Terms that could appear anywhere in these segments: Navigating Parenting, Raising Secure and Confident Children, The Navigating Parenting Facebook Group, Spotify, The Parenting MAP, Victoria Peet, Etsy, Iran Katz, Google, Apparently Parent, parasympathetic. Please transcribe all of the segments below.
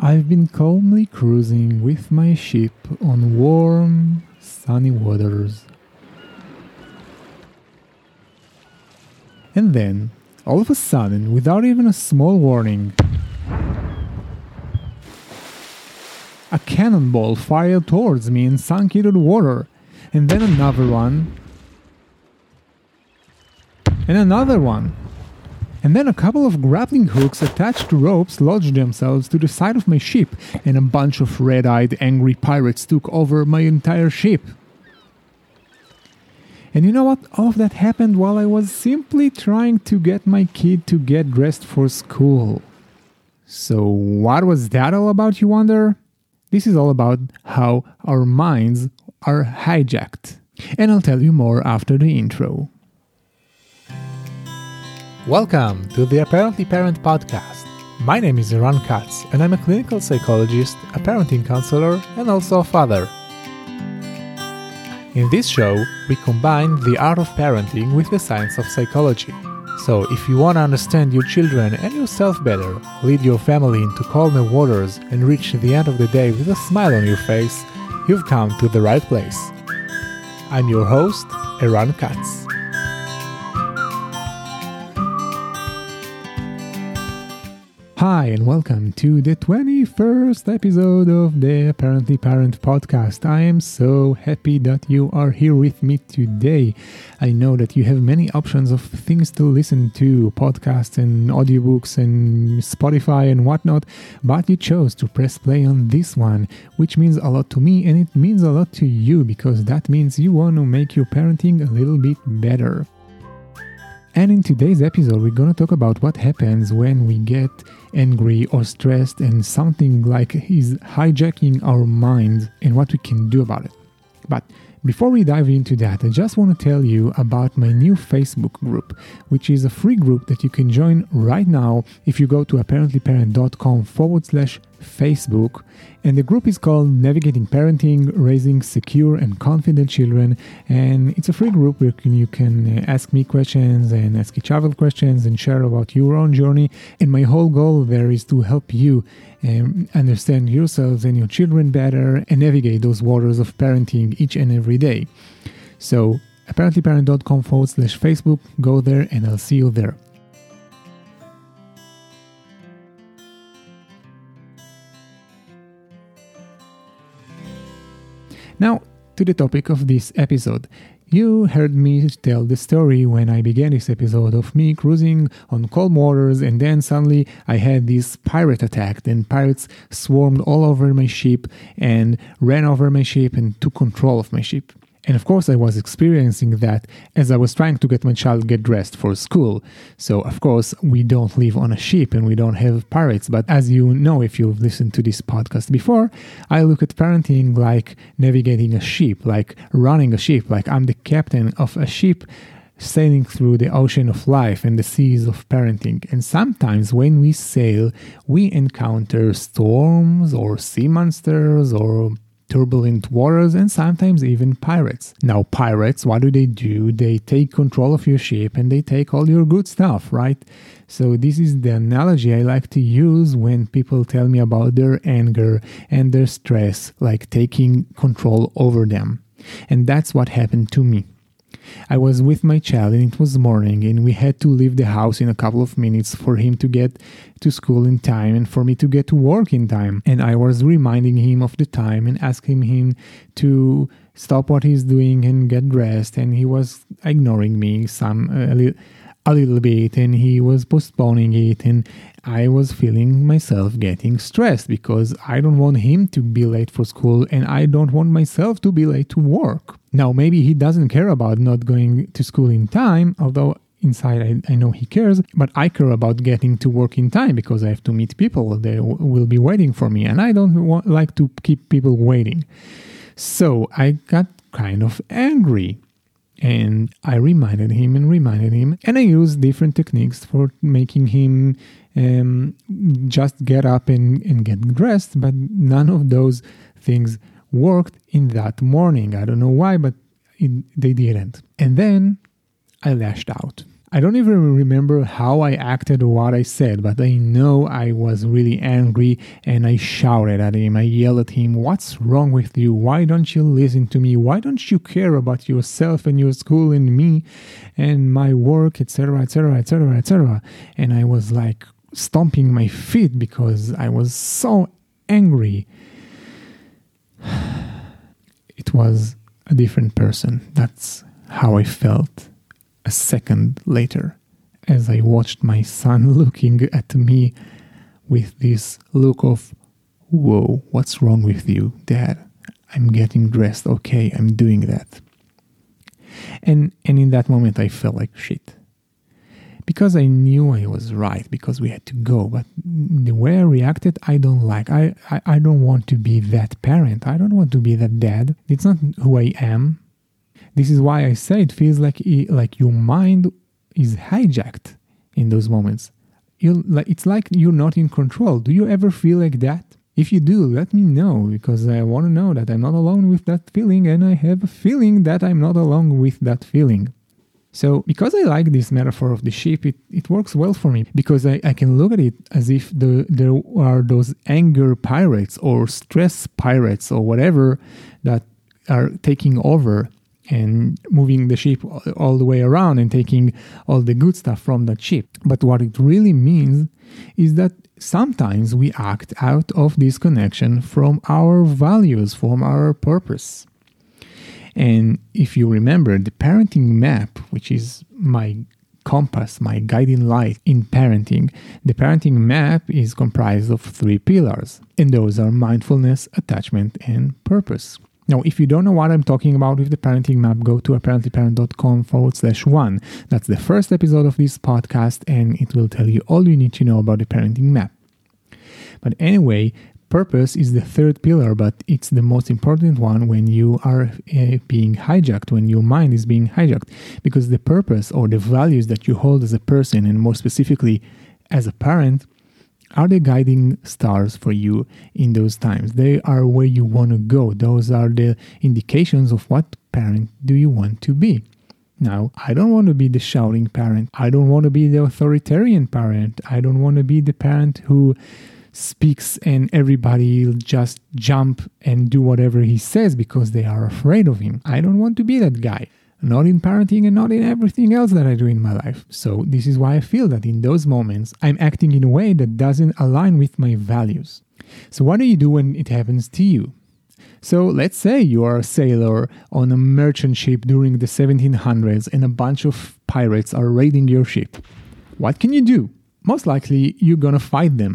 I've been calmly cruising with my ship on warm, sunny waters. And then, all of a sudden, without even a small warning, a cannonball fired towards me and sunk into the water, and then another one, and another one. And then a couple of grappling hooks attached to ropes lodged themselves to the side of my ship, and a bunch of red-eyed, angry pirates took over my entire ship. And you know what? All of that happened while I was simply trying to get my kid to get dressed for school. So what was that all about, you wonder? This is all about how our minds are hijacked. And I'll tell you more after the intro. Welcome to the Apparently Parent podcast. My name is Iran Katz, and I'm a clinical psychologist, a parenting counselor, and also a father. In this show, we combine the art of parenting with the science of psychology. So if you want to understand your children and yourself better, lead your family into calmer waters, and reach the end of the day with a smile on your face, you've come to the right place. I'm your host, Iran Katz. Hi, and welcome to the 21st episode of the Apparently Parent podcast. I am so happy that you are here with me today. I know that you have many options of things to listen to, podcasts and audiobooks and Spotify and whatnot, but you chose to press play on this one, which means a lot to me, and it means a lot to you, because that means you want to make your parenting a little bit better. And in today's episode, we're going to talk about what happens when we get angry or stressed and something like is hijacking our mind and what we can do about it. But before we dive into that, I just want to tell you about my new Facebook group, which is a free group that you can join right now if you go to apparentlyparent.com/Facebook. And the group is called Navigating Parenting, Raising Secure and Confident Children. And it's a free group where you can ask me questions and ask each other questions and share about your own journey. And my whole goal there is to help you understand yourselves and your children better and navigate those waters of parenting each and every day. So apparentlyparent.com/Facebook, go there and I'll see you there. Now, to the topic of this episode. You heard me tell the story when I began this episode of me cruising on calm waters, and then suddenly I had this pirate attack, and pirates swarmed all over my ship and ran over my ship and took control of my ship. And of course I was experiencing that as I was trying to get my child get dressed for school. So of course we don't live on a ship and we don't have pirates. But as you know, if you've listened to this podcast before, I look at parenting like navigating a ship, like running a ship, like I'm the captain of a ship sailing through the ocean of life and the seas of parenting. And sometimes when we sail, we encounter storms or sea monsters or turbulent waters, and sometimes even pirates. Now, pirates, what do? They take control of your ship and they take all your good stuff, right? So this is the analogy I like to use when people tell me about their anger and their stress, like taking control over them. And that's what happened to me. I was with my child and it was morning and we had to leave the house in a couple of minutes for him to get to school in time and for me to get to work in time. And I was reminding him of the time and asking him to stop what he's doing and get dressed, and he was ignoring me a little bit, and he was postponing it, and I was feeling myself getting stressed because I don't want him to be late for school and I don't want myself to be late to work. Now, maybe he doesn't care about not going to school in time, although inside I know he cares, but I care about getting to work in time because I have to meet people. They will be waiting for me and I don't like to keep people waiting. So I got kind of angry. And I reminded him, and I used different techniques for making him just get up and get dressed, but none of those things worked in that morning. I don't know why, but they didn't. And then I lashed out. I don't even remember how I acted or what I said, but I know I was really angry and I shouted at him. I yelled at him, "What's wrong with you? Why don't you listen to me? Why don't you care about yourself and your school and me and my work, etc., etc., etc., etc.?" And I was like stomping my feet because I was so angry. It was a different person. That's how I felt. A second later, as I watched my son looking at me with this look of, "Whoa, what's wrong with you, Dad? I'm getting dressed, okay, I'm doing that." And in that moment, I felt like shit. Because I knew I was right, because we had to go, but the way I reacted, I don't like. I don't want to be that parent. I don't want to be that dad. It's not who I am. This is why I say it feels like your mind is hijacked in those moments. It's like you're not in control. Do you ever feel like that? If you do, let me know, because I want to know that I'm not alone with that feeling, and I have a feeling that I'm not alone with that feeling. So because I like this metaphor of the sheep, it works well for me, because I can look at it as if there are those anger pirates or stress pirates or whatever that are taking over and moving the sheep all the way around and taking all the good stuff from that sheep. But what it really means is that sometimes we act out of disconnection from our values, from our purpose. And if you remember, the parenting map, which is my compass, my guiding light in parenting, the parenting map is comprised of 3 pillars, and those are mindfulness, attachment, and purpose. Now, if you don't know what I'm talking about with the parenting map, go to apparentlyparent.com/1. That's the first episode of this podcast, and it will tell you all you need to know about the parenting map. But anyway, purpose is the 3rd pillar, but it's the most important one when you are being hijacked, when your mind is being hijacked, because the purpose or the values that you hold as a person, and more specifically as a parent, are the guiding stars for you in those times. They are where you want to go. Those are the indications of what parent do you want to be. Now, I don't want to be the shouting parent. I don't want to be the authoritarian parent. I don't want to be the parent who speaks and everybody just jump and do whatever he says because they are afraid of him. I don't want to be that guy. Not in parenting and not in everything else that I do in my life. So this is why I feel that in those moments, I'm acting in a way that doesn't align with my values. So what do you do when it happens to you? So let's say you are a sailor on a merchant ship during the 1700s and a bunch of pirates are raiding your ship. What can you do? Most likely, you're gonna fight them.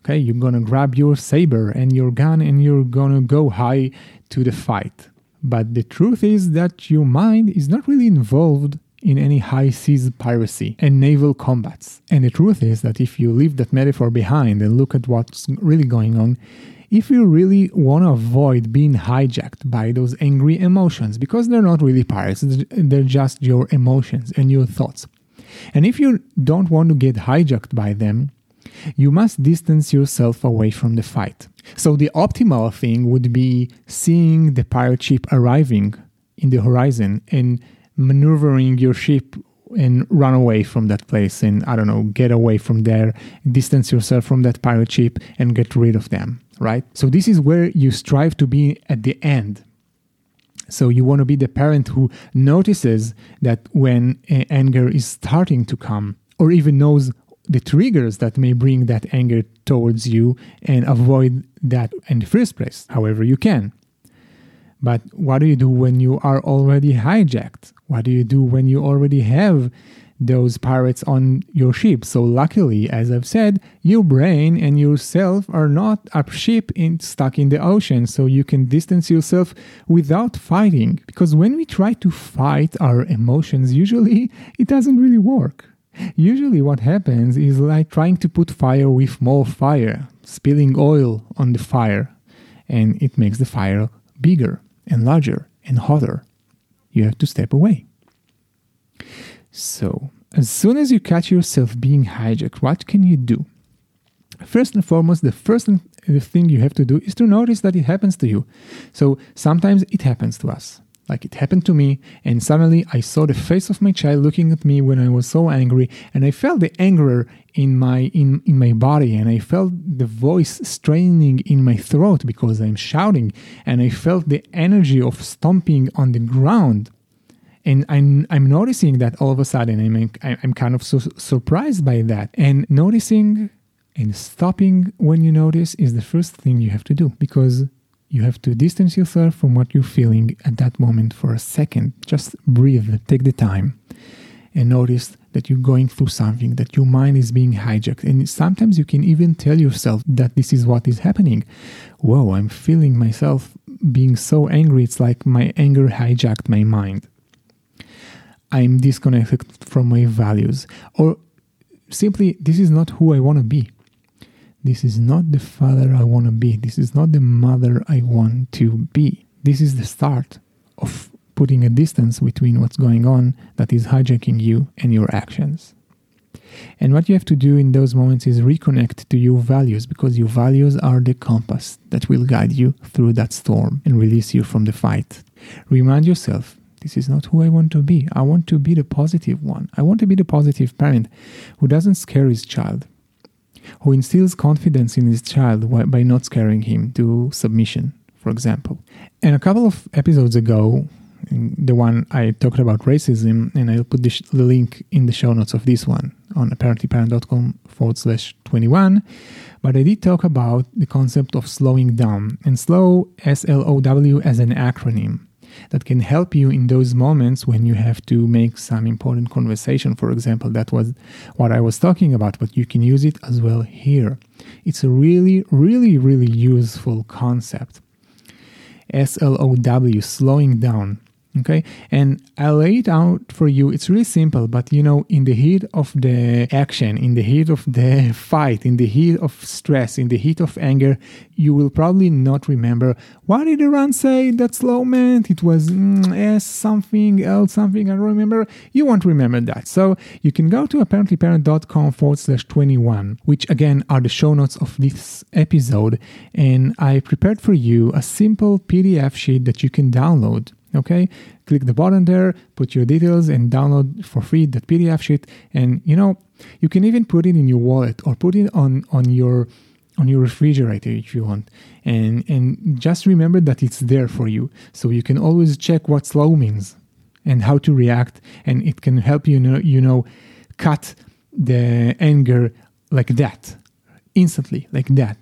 Okay, you're gonna grab your saber and your gun and you're gonna go high to the fight. But the truth is that your mind is not really involved in any high seas piracy and naval combats. And the truth is that if you leave that metaphor behind and look at what's really going on, if you really want to avoid being hijacked by those angry emotions, because they're not really pirates, they're just your emotions and your thoughts. And if you don't want to get hijacked by them, you must distance yourself away from the fight. So the optimal thing would be seeing the pirate ship arriving in the horizon and maneuvering your ship and run away from that place and, I don't know, get away from there, distance yourself from that pirate ship and get rid of them, right? So this is where you strive to be at the end. So you want to be the parent who notices that when anger is starting to come, or even knows the triggers that may bring that anger towards you and avoid that in the first place, however you can. But what do you do when you are already hijacked? What do you do when you already have those pirates on your ship? So luckily, as I've said, your brain and yourself are not a ship stuck in the ocean, so you can distance yourself without fighting. Because when we try to fight our emotions, usually it doesn't really work. Usually what happens is like trying to put fire with more fire, spilling oil on the fire, and it makes the fire bigger and larger and hotter. You have to step away. So, as soon as you catch yourself being hijacked, what can you do? First and foremost, the first thing you have to do is to notice that it happens to you. So, sometimes it happens to us. like it happened to me, and suddenly I saw the face of my child looking at me when I was so angry, and I felt the anger in my body, and I felt the voice straining in my throat because I'm shouting, and I felt the energy of stomping on the ground. And I'm noticing that all of a sudden, I'm kind of surprised by that. And noticing and stopping when you notice is the first thing you have to do, because you have to distance yourself from what you're feeling at that moment for a second. Just breathe, take the time, and notice that you're going through something, that your mind is being hijacked. And sometimes you can even tell yourself that this is what is happening. Whoa, I'm feeling myself being so angry. It's like my anger hijacked my mind. I'm disconnected from my values. Or simply, this is not who I want to be. This is not the father I want to be. This is not the mother I want to be. This is the start of putting a distance between what's going on that is hijacking you and your actions. And what you have to do in those moments is reconnect to your values, because your values are the compass that will guide you through that storm and release you from the fight. Remind yourself, this is not who I want to be. I want to be the positive one. I want to be the positive parent who doesn't scare his child, who instills confidence in his child by not scaring him to submission, for example. And a couple of episodes ago, the one I talked about racism, and I'll put the link in the show notes of this one on apparentlyparent.com/21, but I did talk about the concept of slowing down, and SLOW, S-L-O-W, as an acronym that can help you in those moments when you have to make some important conversation. For example, that was what I was talking about, but you can use it as well here. It's a really, really, really useful concept. SLOW, slowing down. Okay, and I'll lay it out for you. It's really simple, but you know, in the heat of the action, in the heat of the fight, in the heat of stress, in the heat of anger, you will probably not remember what did Iran say that slow meant. It was something else, I don't remember. You won't remember that. So you can go to apparentlyparent.com/21, which again are the show notes of this episode. And I prepared for you a simple PDF sheet that you can download. Okay, click the button there, put your details, and download for free that PDF sheet. And you know, you can even put it in your wallet or put it on your refrigerator if you want. And just remember that it's there for you, so you can always check what slow means and how to react. And it can help you cut the anger like that instantly, like that.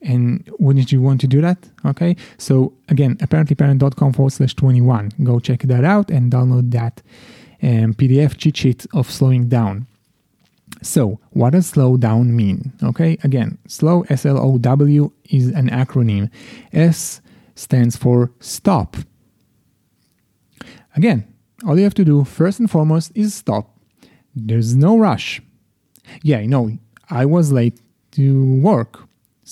And wouldn't you want to do that? Okay, so again, apparentlyparent.com/21. Go check that out and download that PDF cheat sheet of slowing down. So what does slow down mean? Okay, again, slow, S-L-O-W, is an acronym. S stands for stop. Again, all you have to do first and foremost is stop. There's no rush. Yeah, I know, I was late to work,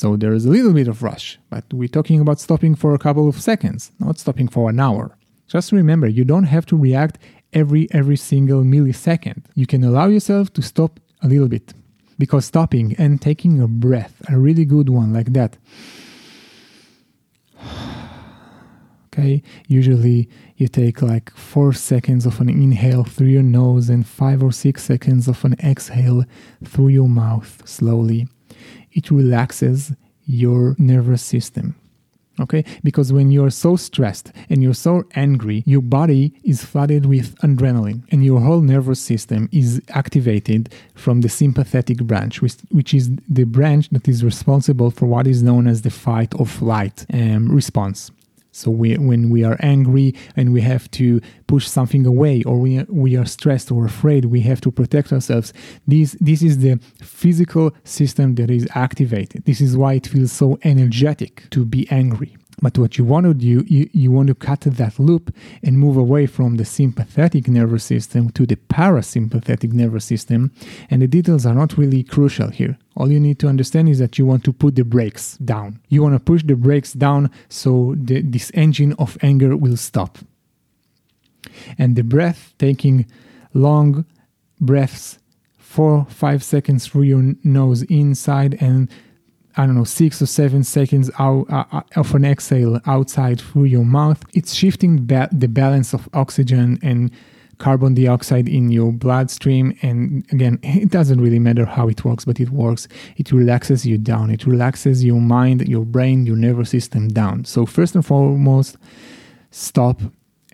so there is a little bit of rush, but we're talking about stopping for a couple of seconds, not stopping for an hour. Just remember, you don't have to react every single millisecond. You can allow yourself to stop a little bit, because stopping and taking a breath, a really good one like that. Okay, usually you take like 4 seconds of an inhale through your nose and 5 or 6 seconds of an exhale through your mouth slowly. It relaxes your nervous system, okay? Because when you're so stressed and you're so angry, your body is flooded with adrenaline and your whole nervous system is activated from the sympathetic branch, which is the branch that is responsible for what is known as the fight or flight response. So when we are angry and we have to push something away, or we are stressed or afraid, we have to protect ourselves. This is the physical system that is activated. This is why it feels so energetic to be angry. But what you want to do, you want to cut that loop and move away from the sympathetic nervous system to the parasympathetic nervous system. And the details are not really crucial here. All you need to understand is that you want to put the brakes down. You want to push the brakes down so this engine of anger will stop. And the breath, taking long breaths, 4-5 seconds through your nose inside and I don't know, 6 or 7 seconds out, of an exhale outside through your mouth. It's shifting the balance of oxygen and carbon dioxide in your bloodstream. And again, it doesn't really matter how it works, but it works. It relaxes you down. It relaxes your mind, your brain, your nervous system down. So first and foremost, stop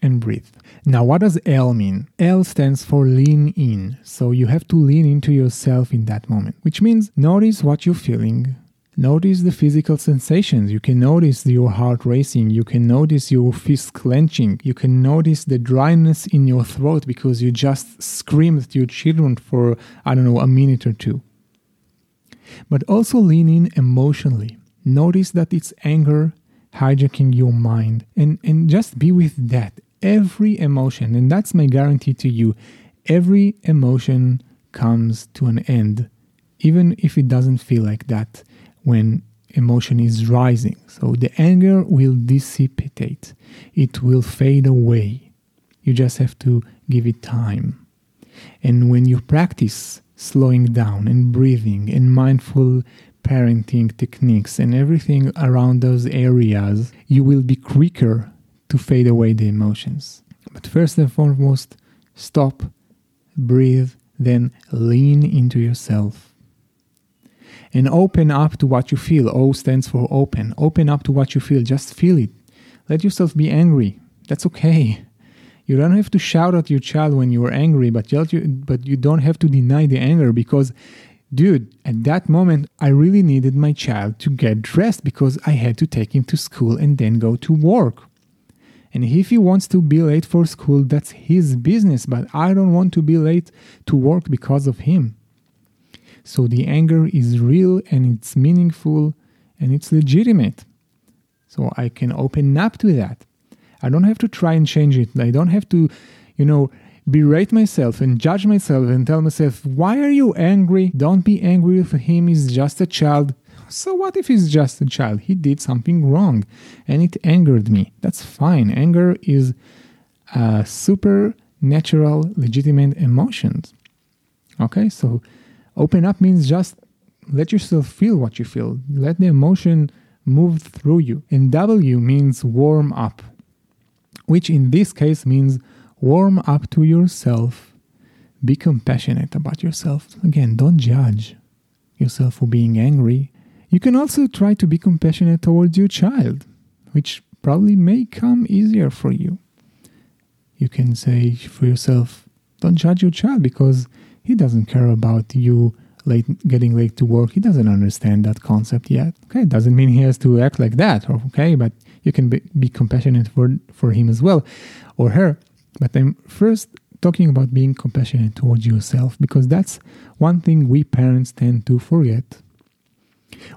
and breathe. Now, what does L mean? L stands for lean in. So you have to lean into yourself in that moment, which means notice what you're feeling. Notice the physical sensations. You can notice your heart racing. You can notice your fist clenching. You can notice the dryness in your throat because you just screamed at your children for, I don't know, a minute or two. But also lean in emotionally. Notice that it's anger hijacking your mind. And just be with that. Every emotion, and that's my guarantee to you, every emotion comes to an end, even if it doesn't feel like that when emotion is rising. So the anger will dissipate. It will fade away. You just have to give it time. And when you practice slowing down and breathing and mindful parenting techniques and everything around those areas, you will be quicker to fade away the emotions. But first and foremost, stop, breathe, then lean into yourself. And open up to what you feel. O stands for open. Open up to what you feel. Just feel it. Let yourself be angry. That's okay. You don't have to shout at your child when you're angry, but you don't have to deny the anger because, dude, at that moment, I really needed my child to get dressed because I had to take him to school and then go to work. And if he wants to be late for school, that's his business, but I don't want to be late to work because of him. So the anger is real and it's meaningful and it's legitimate. So I can open up to that. I don't have to try and change it. I don't have to, berate myself and judge myself and tell myself, why are you angry? Don't be angry with him. He's just a child. So what if he's just a child? He did something wrong and it angered me. That's fine. Anger is a supernatural, legitimate emotion. Okay, so open up means just let yourself feel what you feel. Let the emotion move through you. And W means warm up, which in this case means warm up to yourself. Be compassionate about yourself. Again, don't judge yourself for being angry. You can also try to be compassionate towards your child, which probably may come easier for you. You can say for yourself, don't judge your child because he doesn't care about you getting late to work. He doesn't understand that concept yet. Okay, doesn't mean he has to act like that, okay? But you can be compassionate for him as well, or her. But I'm first talking about being compassionate towards yourself because that's one thing we parents tend to forget.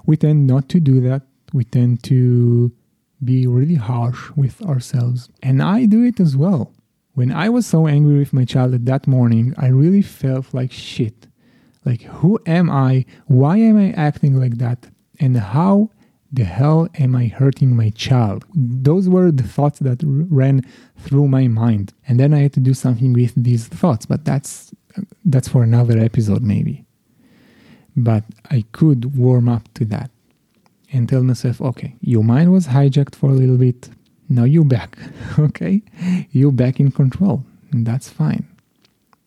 We tend not to do that. We tend to be really harsh with ourselves. And I do it as well. When I was so angry with my child that morning, I really felt like shit. Like, who am I? Why am I acting like that? And how the hell am I hurting my child? Those were the thoughts that ran through my mind. And then I had to do something with these thoughts, but that's for another episode maybe. But I could warm up to that and tell myself, okay, your mind was hijacked for a little bit. Now you're back, okay? You're back in control, and that's fine.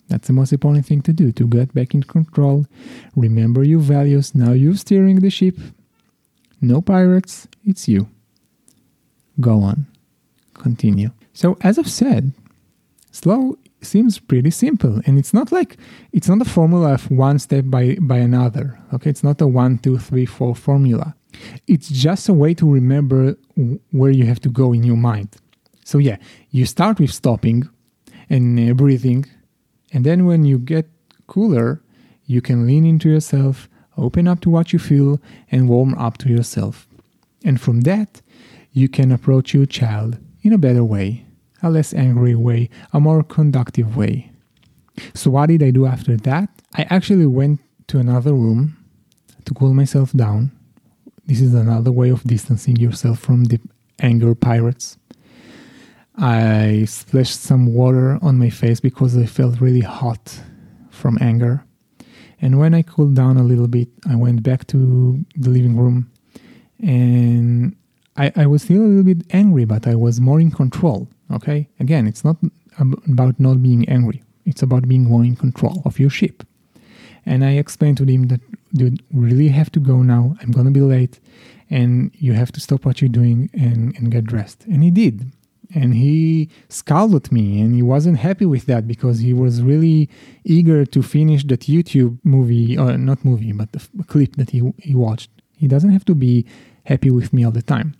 That's the most important thing to do, to get back in control. Remember your values. Now you're steering the ship. No pirates, it's you. Go on. Continue. So as I've said, slow seems pretty simple, and it's not a formula of one step by another, okay? It's not a 1, 2, 3, 4 formula. It's just a way to remember where you have to go in your mind. So yeah, you start with stopping and breathing. And then when you get cooler, you can lean into yourself, open up to what you feel, and warm up to yourself. And from that, you can approach your child in a better way, a less angry way, a more conductive way. So what did I do after that? I actually went to another room to cool myself down. This is another way of distancing yourself from the anger pirates. I splashed some water on my face because I felt really hot from anger. And when I cooled down a little bit, I went back to the living room And I was still a little bit angry, but I was more in control, okay? Again, it's not about not being angry. It's about being more in control of your ship. And I explained to him that, dude, we really have to go now. I'm going to be late. And you have to stop what you're doing and get dressed. And he did. And he scowled at me, and he wasn't happy with that because he was really eager to finish that YouTube movie, or not movie, but the clip that he watched. He doesn't have to be happy with me all the time.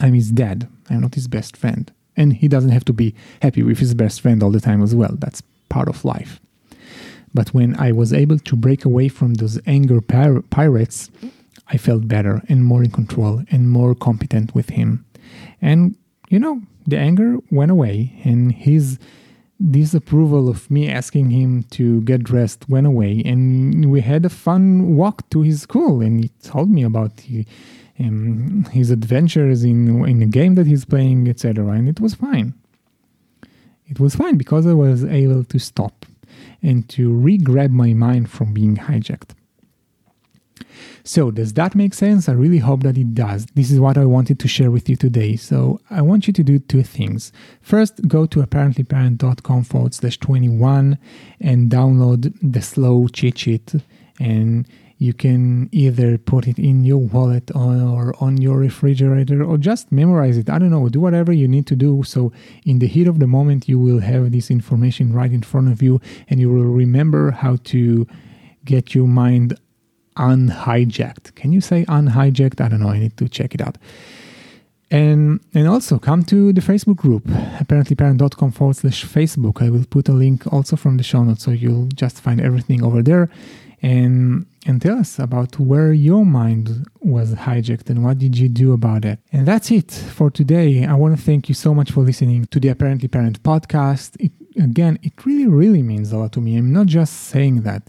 I'm his dad. I'm not his best friend. And he doesn't have to be happy with his best friend all the time as well. That's part of life. But when I was able to break away from those anger pirates, I felt better and more in control and more competent with him. And, you know, the anger went away, and his disapproval of me asking him to get dressed went away. And we had a fun walk to his school, and he told me about his adventures in the game that he's playing, etc. And it was fine. It was fine because I was able to stop and to re-grab my mind from being hijacked. So, does that make sense? I really hope that it does. This is what I wanted to share with you today. So, I want you to do two things. First, go to apparentlyparent.com/21 and download the slow cheat sheet. And you can either put it in your wallet or on your refrigerator, or just memorize it. I don't know, do whatever you need to do. So in the heat of the moment, you will have this information right in front of you, and you will remember how to get your mind unhijacked. Can you say unhijacked? I don't know. I need to check it out. And also come to the Facebook group, apparentlyparent.com/Facebook. I will put a link also from the show notes, so you'll just find everything over there. And tell us about where your mind was hijacked and what did you do about it. And that's it for today. I want to thank you so much for listening to the Apparently Parent podcast. It really, really means a lot to me. I'm not just saying that.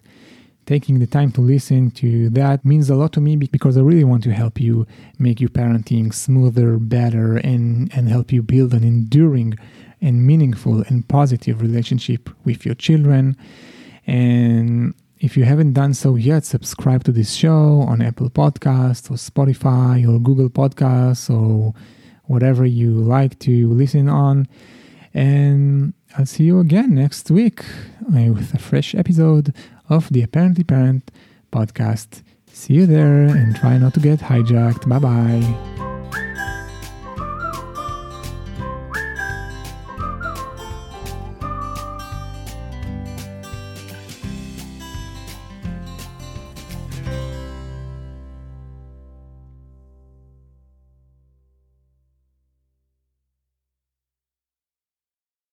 Taking the time to listen to that means a lot to me because I really want to help you make your parenting smoother, better, and help you build an enduring and meaningful and positive relationship with your children. And if you haven't done so yet, subscribe to this show on Apple Podcasts or Spotify or Google Podcasts or whatever you like to listen on. And I'll see you again next week with a fresh episode of the Apparently Parent podcast. See you there, and try not to get hijacked. Bye-bye.